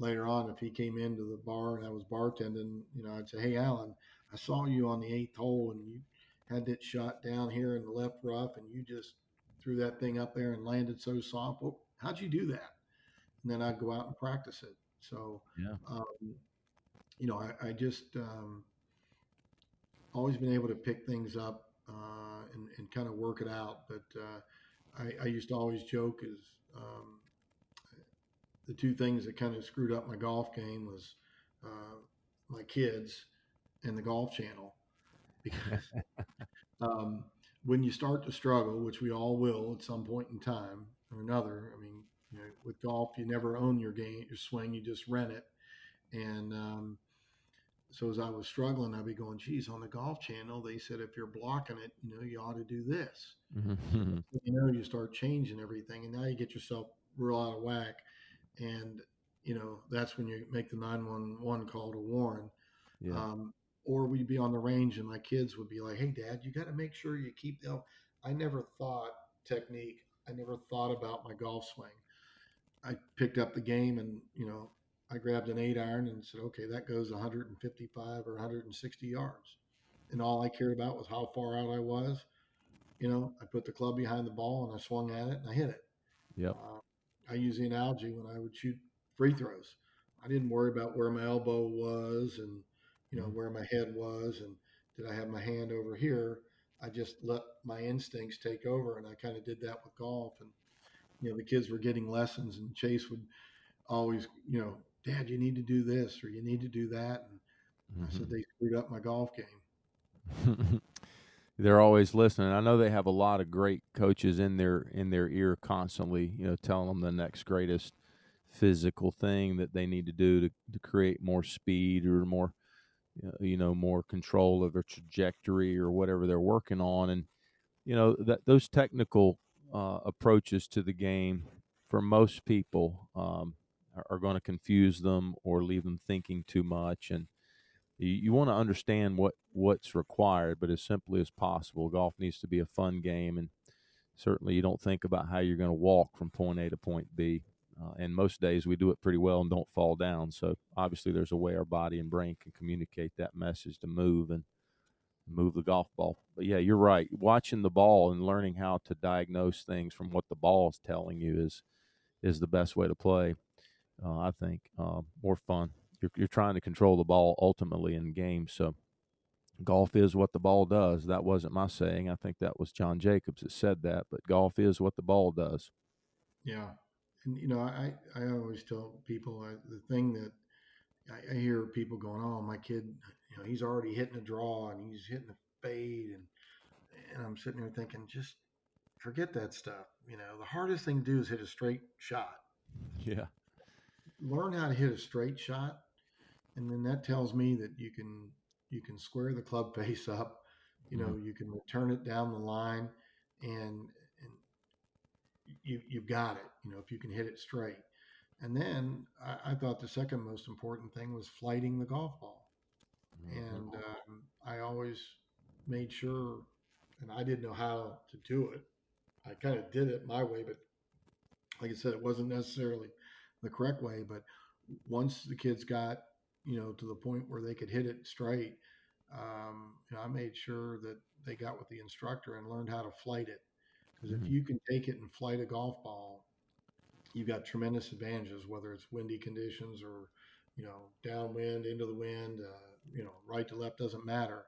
later on, if he came into the bar and I was bartending, I'd say, hey, Alan, I saw you on the 8th hole and you had that shot down here in the left rough and you just threw that thing up there and landed so soft. Well, how'd you do that? And then I'd go out and practice it. So, I just always been able to pick things up and kind of work it out. But I used to always joke is the two things that kind of screwed up my golf game was my kids and the Golf Channel. Because when you start to struggle, which we all will at some point in time or another, with golf, you never own your game, your swing, you just rent it. And so as I was struggling, I'd be going, geez, on the Golf Channel, they said, if you're blocking it, you ought to do this. Mm-hmm. So, you start changing everything, and now you get yourself real out of whack. And, that's when you make the 911 call to Warren. Yeah. Or we'd be on the range and my kids would be like, hey, Dad, you got to make sure you keep them. I never thought technique. I never thought about my golf swing. I picked up the game and, I grabbed an 8-iron and said, okay, that goes 155 or 160 yards. And all I cared about was how far out I was. I put the club behind the ball and I swung at it and I hit it. Yep. I use the analogy when I would shoot free throws. I didn't worry about where my elbow was and, where my head was and did I have my hand over here. I just let my instincts take over, and I kind of did that with golf. And, the kids were getting lessons, and Chase would always, Dad, you need to do this or you need to do that. And mm-hmm. I said, they screwed up my golf game. They're always listening. I know they have a lot of great coaches in their ear constantly, telling them the next greatest physical thing that they need to do to create more speed or more, more control of their trajectory or whatever they're working on. And, that those technical approaches to the game for most people are going to confuse them or leave them thinking too much. And you want to understand what's required, but as simply as possible, golf needs to be a fun game. And certainly you don't think about how you're going to walk from point A to point B. And most days we do it pretty well and don't fall down. So obviously there's a way our body and brain can communicate that message to move and move the golf ball. But yeah, you're right. Watching the ball and learning how to diagnose things from what the ball is telling you is the best way to play. I think more fun. You're trying to control the ball ultimately in games. So golf is what the ball does. That wasn't my saying. I think that was John Jacobs that said that, but golf is what the ball does. Yeah. And, I always tell people the thing that I hear people going, oh, my kid, he's already hitting a draw and he's hitting a fade. And I'm sitting there thinking, just forget that stuff. The hardest thing to do is hit a straight shot. Yeah. Learn how to hit a straight shot. And then that tells me that you can square the club face up. Mm-hmm. You can return it down the line and you've got it, if you can hit it straight. And then I thought the second most important thing was flighting the golf ball. And I always made sure, and I didn't know how to do it. I kind of did it my way, but like I said, it wasn't necessarily the correct way. But once the kids got, to the point where they could hit it straight, I made sure that they got with the instructor and learned how to flight it. Because if you can take it and flight a golf ball, you've got tremendous advantages, whether it's windy conditions or, downwind, into the wind, right to left, doesn't matter.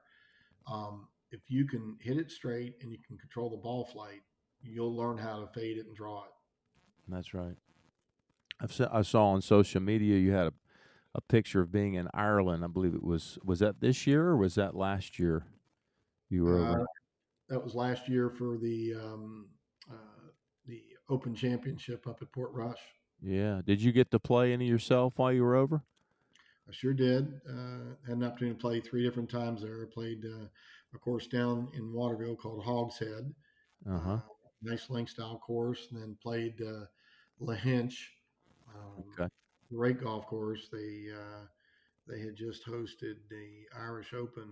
If you can hit it straight and you can control the ball flight, you'll learn how to fade it and draw it. That's right. I saw on social media you had a picture of being in Ireland. I believe it was that this year or was that last year? You were over. That was last year for the Open Championship up at Portrush. Yeah. Did you get to play any yourself while you were over? I sure did. Had an opportunity to play 3 different times there. I played a course down in Waterville called Hogshead. Uh-huh. Nice link style course, and then played La Hinch. Okay. Great golf course. They had just hosted the Irish Open,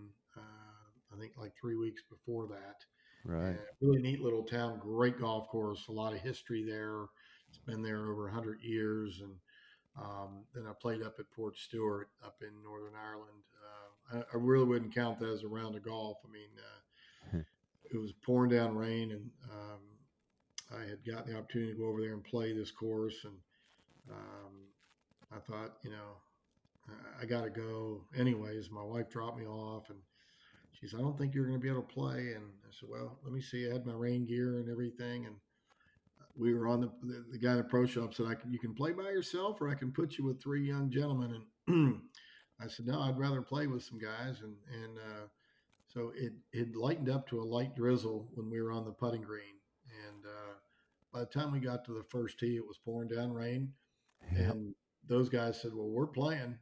I think like 3 weeks before that. Right. Really neat little town, great golf course, a lot of history there. It's been there over 100 years. And then I played up at Port Stewart up in Northern Ireland. I really wouldn't count that as a round of golf. It was pouring down rain, and I had gotten the opportunity to go over there and play this course. And I thought, I got to go anyways. My wife dropped me off and she said, I don't think you're going to be able to play. And I said, well, let me see. I had my rain gear and everything. And we were on the guy at the pro shop said, you can play by yourself or I can put you with three young gentlemen. And I said, no, I'd rather play with some guys. So it lightened up to a light drizzle when we were on the putting green. And by the time we got to the first tee, it was pouring down rain. Yep. And those guys said, well, we're playing.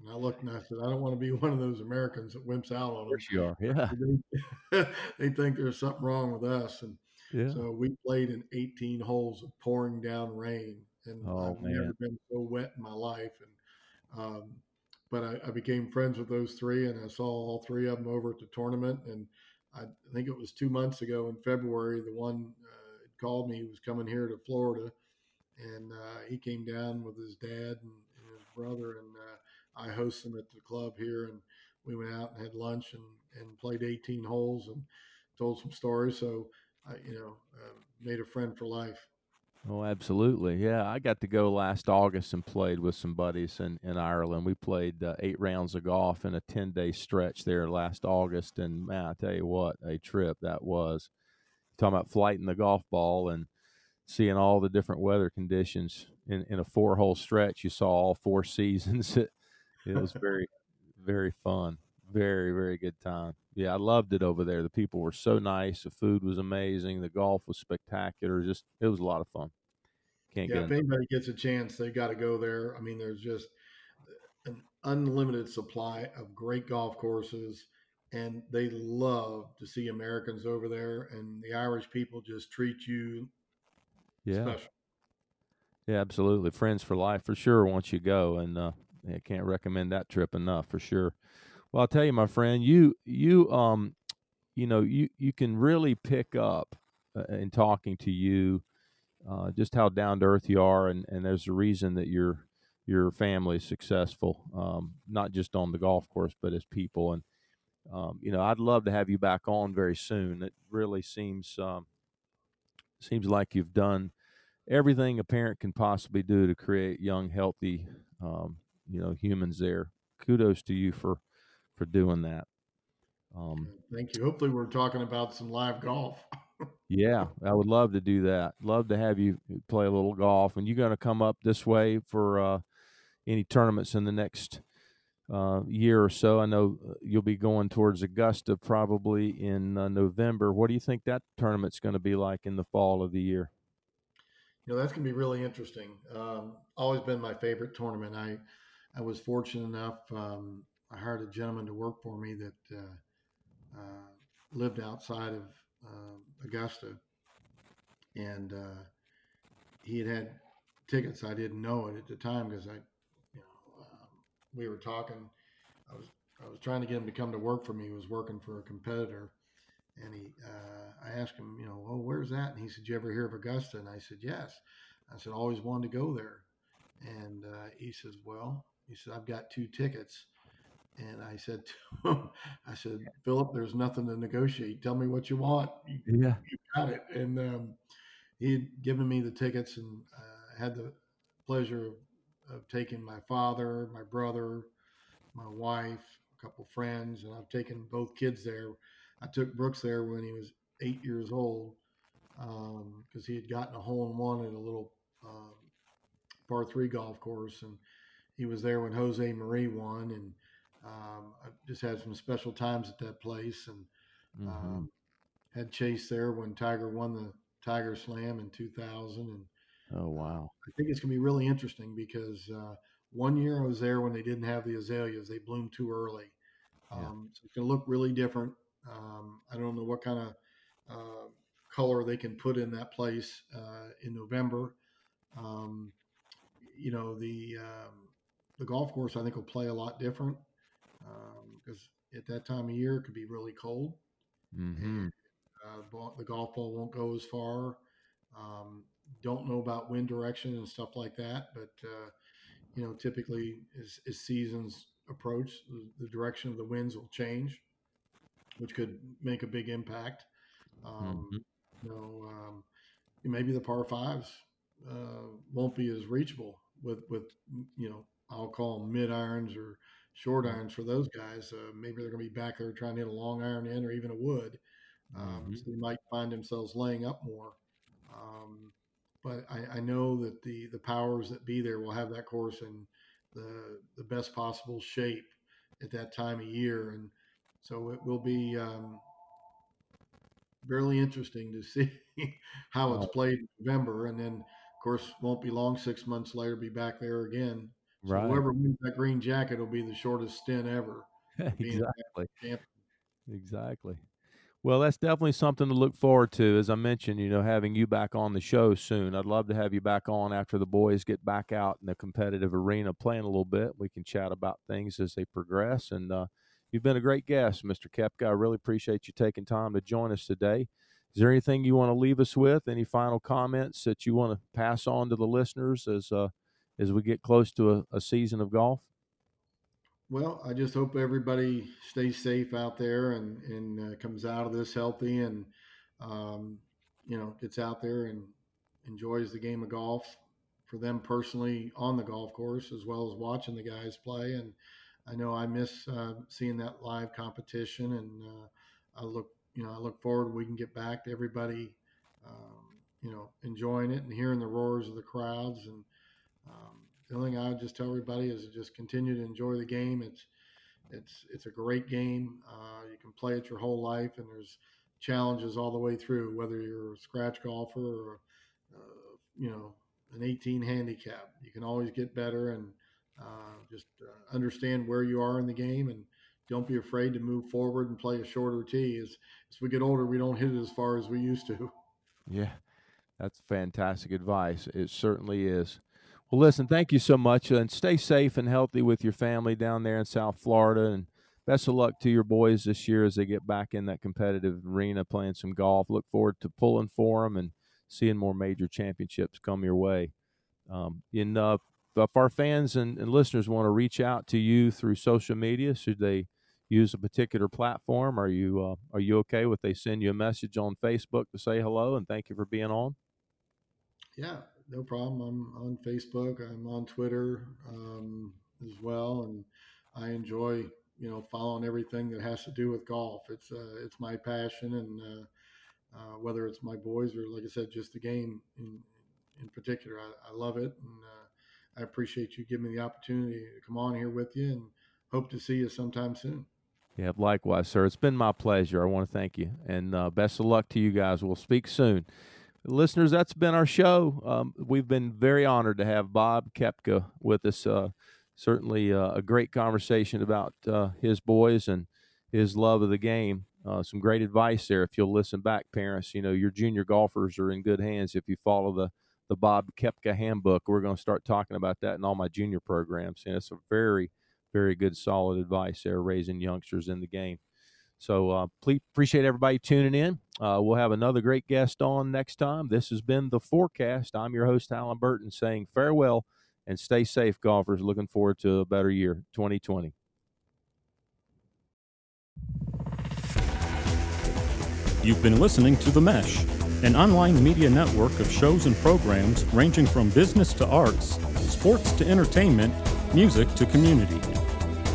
And I looked and I said, I don't want to be one of those Americans that wimps out on them. Of course you are, yeah. They think there's something wrong with us. And yeah. So we played in 18 holes of pouring down rain. And I've never been so wet in my life. And But I became friends with those three, and I saw all three of them over at the tournament. And I think it was 2 months ago in February, the one called me. He was coming here to Florida, and he came down with his dad and his brother, and I host them at the club here, and we went out and had lunch and played 18 holes and told some stories. So I, made a friend for life. Oh, absolutely. Yeah, I got to go last August and played with some buddies in Ireland. We played 8 rounds of golf in a 10-day stretch there last August. And, man, I tell you what, a trip that was. Talking about flighting the golf ball and seeing all the different weather conditions in a 4-hole stretch. You saw all 4 seasons. It was very, very fun. Very, very good time. Yeah, I loved it over there. The people were so nice. The food was amazing. The golf was spectacular. Just, it was a lot of fun. If anybody gets a chance, they got to go there. I mean, there's just an unlimited supply of great golf courses, and they love to see Americans over there. And the Irish people just treat you special. Yeah, absolutely. Friends for life for sure once you go. And I can't recommend that trip enough for sure. Well, I'll tell you, my friend, you can really pick up in talking to you just how down to earth you are, and there's a reason that your family is successful, not just on the golf course, but as people. And I'd love to have you back on very soon. It really seems like you've done everything a parent can possibly do to create young, healthy, humans. There, kudos to you for doing that. Thank you. Hopefully we're talking about some live golf. Yeah, I would love to do that. Love to have you play a little golf. And you're going to come up this way for any tournaments in the next year or so. I know you'll be going towards Augusta probably in November. What do you think that tournament's going to be like in the fall of the year? That's going to be really interesting. Always been my favorite tournament. I was fortunate enough, I hired a gentleman to work for me that lived outside of Augusta, and he had tickets. I didn't know it at the time because we were talking. I was trying to get him to come to work for me. He was working for a competitor, and I asked him, well, where's that? And he said, you ever hear of Augusta? And I said, yes. I said, always wanted to go there. And he says, well, he said, I've got 2 tickets. And I said to him, Philip, there's nothing to negotiate. Tell me what you want. You got it. And he had given me the tickets, and had the pleasure of taking my father, my brother, my wife, a couple friends, and I've taken both kids there. I took Brooks there when he was 8 years old because he had gotten a hole-in-one at a little par 3 golf course, and he was there when Jose Marie won, and I just had some special times at that place, and had Chase there when Tiger won the Tiger Slam in 2000. And oh, wow. I think it's going to be really interesting because 1 year I was there when they didn't have the azaleas. They bloomed too early. So it's going to look really different. I don't know what kind of color they can put in that place in November. The golf course I think will play a lot different. Because at that time of year, it could be really cold. Mm-hmm. The golf ball won't go as far. Don't know about wind direction and stuff like that. But, typically as seasons approach, the direction of the winds will change, which could make a big impact. Maybe the par 5s won't be as reachable with I'll call them mid irons or short irons for those guys. Maybe they're going to be back there trying to hit a long iron in or even a wood. So they might find themselves laying up more. But I know that the powers that be there will have that course in the best possible shape at that time of year. And so it will be barely interesting to see how it's played in November. And then, of course, won't be long, 6 months later, be back there again. So whoever wins that green jacket will be the shortest stint ever. Exactly. Well, that's definitely something to look forward to. As I mentioned, you know, having you back on the show soon. I'd love to have you back on after the boys get back out in the competitive arena playing a little bit. We can chat about things as they progress. And you've been a great guest, Mr. Koepka. I really appreciate you taking time to join us today. Is there anything you want to leave us with? Any final comments that you want to pass on to the listeners as we get close to a season of golf? Well, I just hope everybody stays safe out there and comes out of this healthy and, gets out there and enjoys the game of golf for them personally on the golf course, as well as watching the guys play. And I know I miss seeing that live competition, and I look forward we can get back to everybody, enjoying it and hearing the roars of the crowds. And the only thing I would just tell everybody is to just continue to enjoy the game. It's a great game. You can play it your whole life, and there's challenges all the way through, whether you're a scratch golfer or, an 18 handicap. You can always get better and just understand where you are in the game, and don't be afraid to move forward and play a shorter tee. As we get older, we don't hit it as far as we used to. Yeah, that's fantastic advice. It certainly is. Well, listen, thank you so much, and stay safe and healthy with your family down there in South Florida, and best of luck to your boys this year as they get back in that competitive arena playing some golf. Look forward to pulling for them and seeing more major championships come your way. If our fans and listeners want to reach out to you through social media, should they use a particular platform? Are you okay with they send you a message on Facebook to say hello and thank you for being on? Yeah. No problem. I'm on Facebook. I'm on Twitter as well, and I enjoy following everything that has to do with golf. It's my passion, and whether it's my boys or, like I said, just the game in particular, I love it, and I appreciate you giving me the opportunity to come on here with you, and hope to see you sometime soon. Yeah, likewise, sir. It's been my pleasure. I want to thank you, and best of luck to you guys. We'll speak soon. Listeners, that's been our show. We've been very honored to have Bob Koepka with us. Certainly a great conversation about his boys and his love of the game. Some great advice there. If you'll listen back, parents, your junior golfers are in good hands if you follow the Bob Koepka handbook. We're going to start talking about that in all my junior programs. And it's a very, very good, solid advice there, raising youngsters in the game. So please appreciate everybody tuning in. We'll have another great guest on next time. This has been The Forecast. I'm your host, Alan Burton, saying farewell and stay safe, golfers. Looking forward to a better year, 2020. You've been listening to The Mesh, an online media network of shows and programs ranging from business to arts, sports to entertainment, music to community.